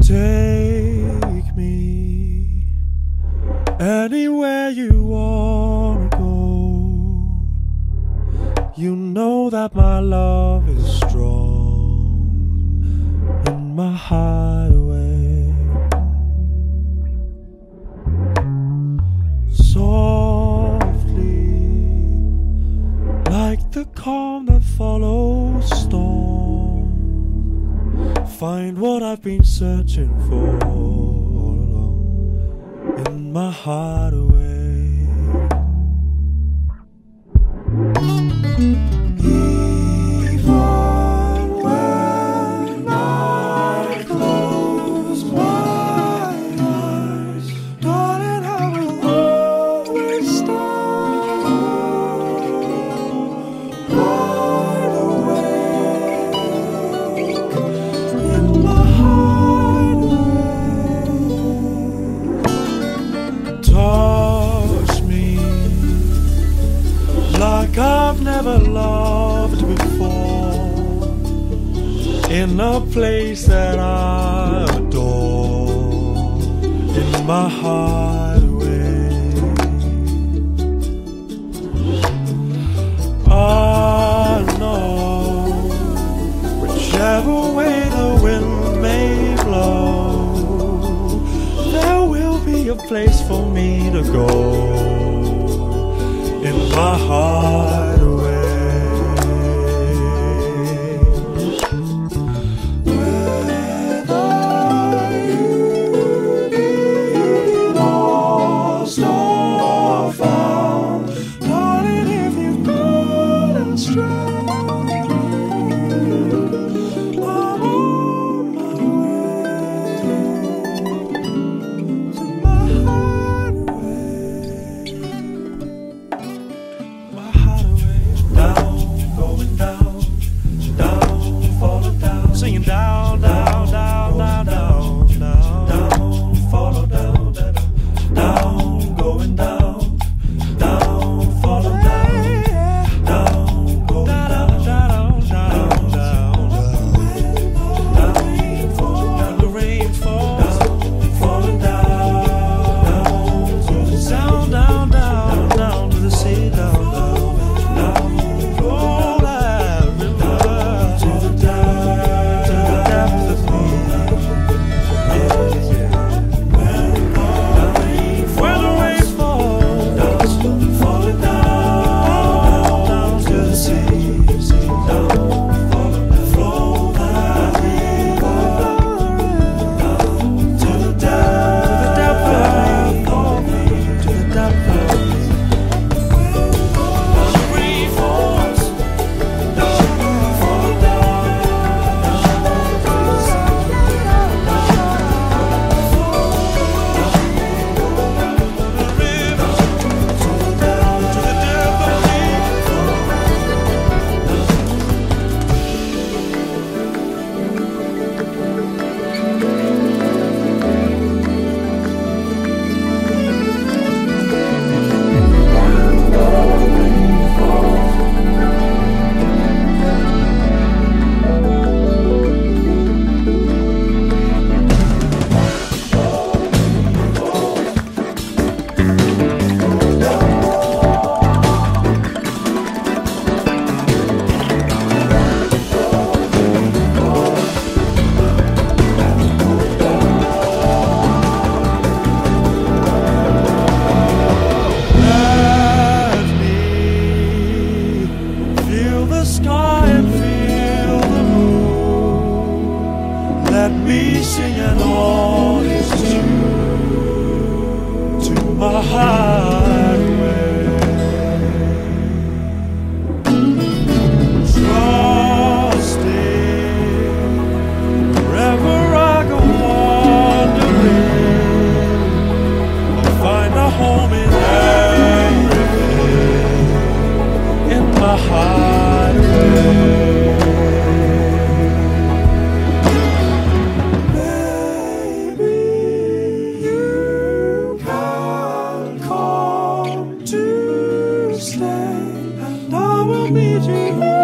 Take me anywhere you wanna go. You know that my love is strong in my hideaway. Softly, like the calm that follows storm, find what I've been searching for all along in my hideaway. Even when I close my eyes, darling, I will always stay. I've never loved before, in a place that I adore, in my hideaway. I know whichever way the wind may blow, there will be a place for me to go in my hideaway. Whether you be lost or found, darling, if you've gone astray, I'm on my way to my hideaway. Luigi.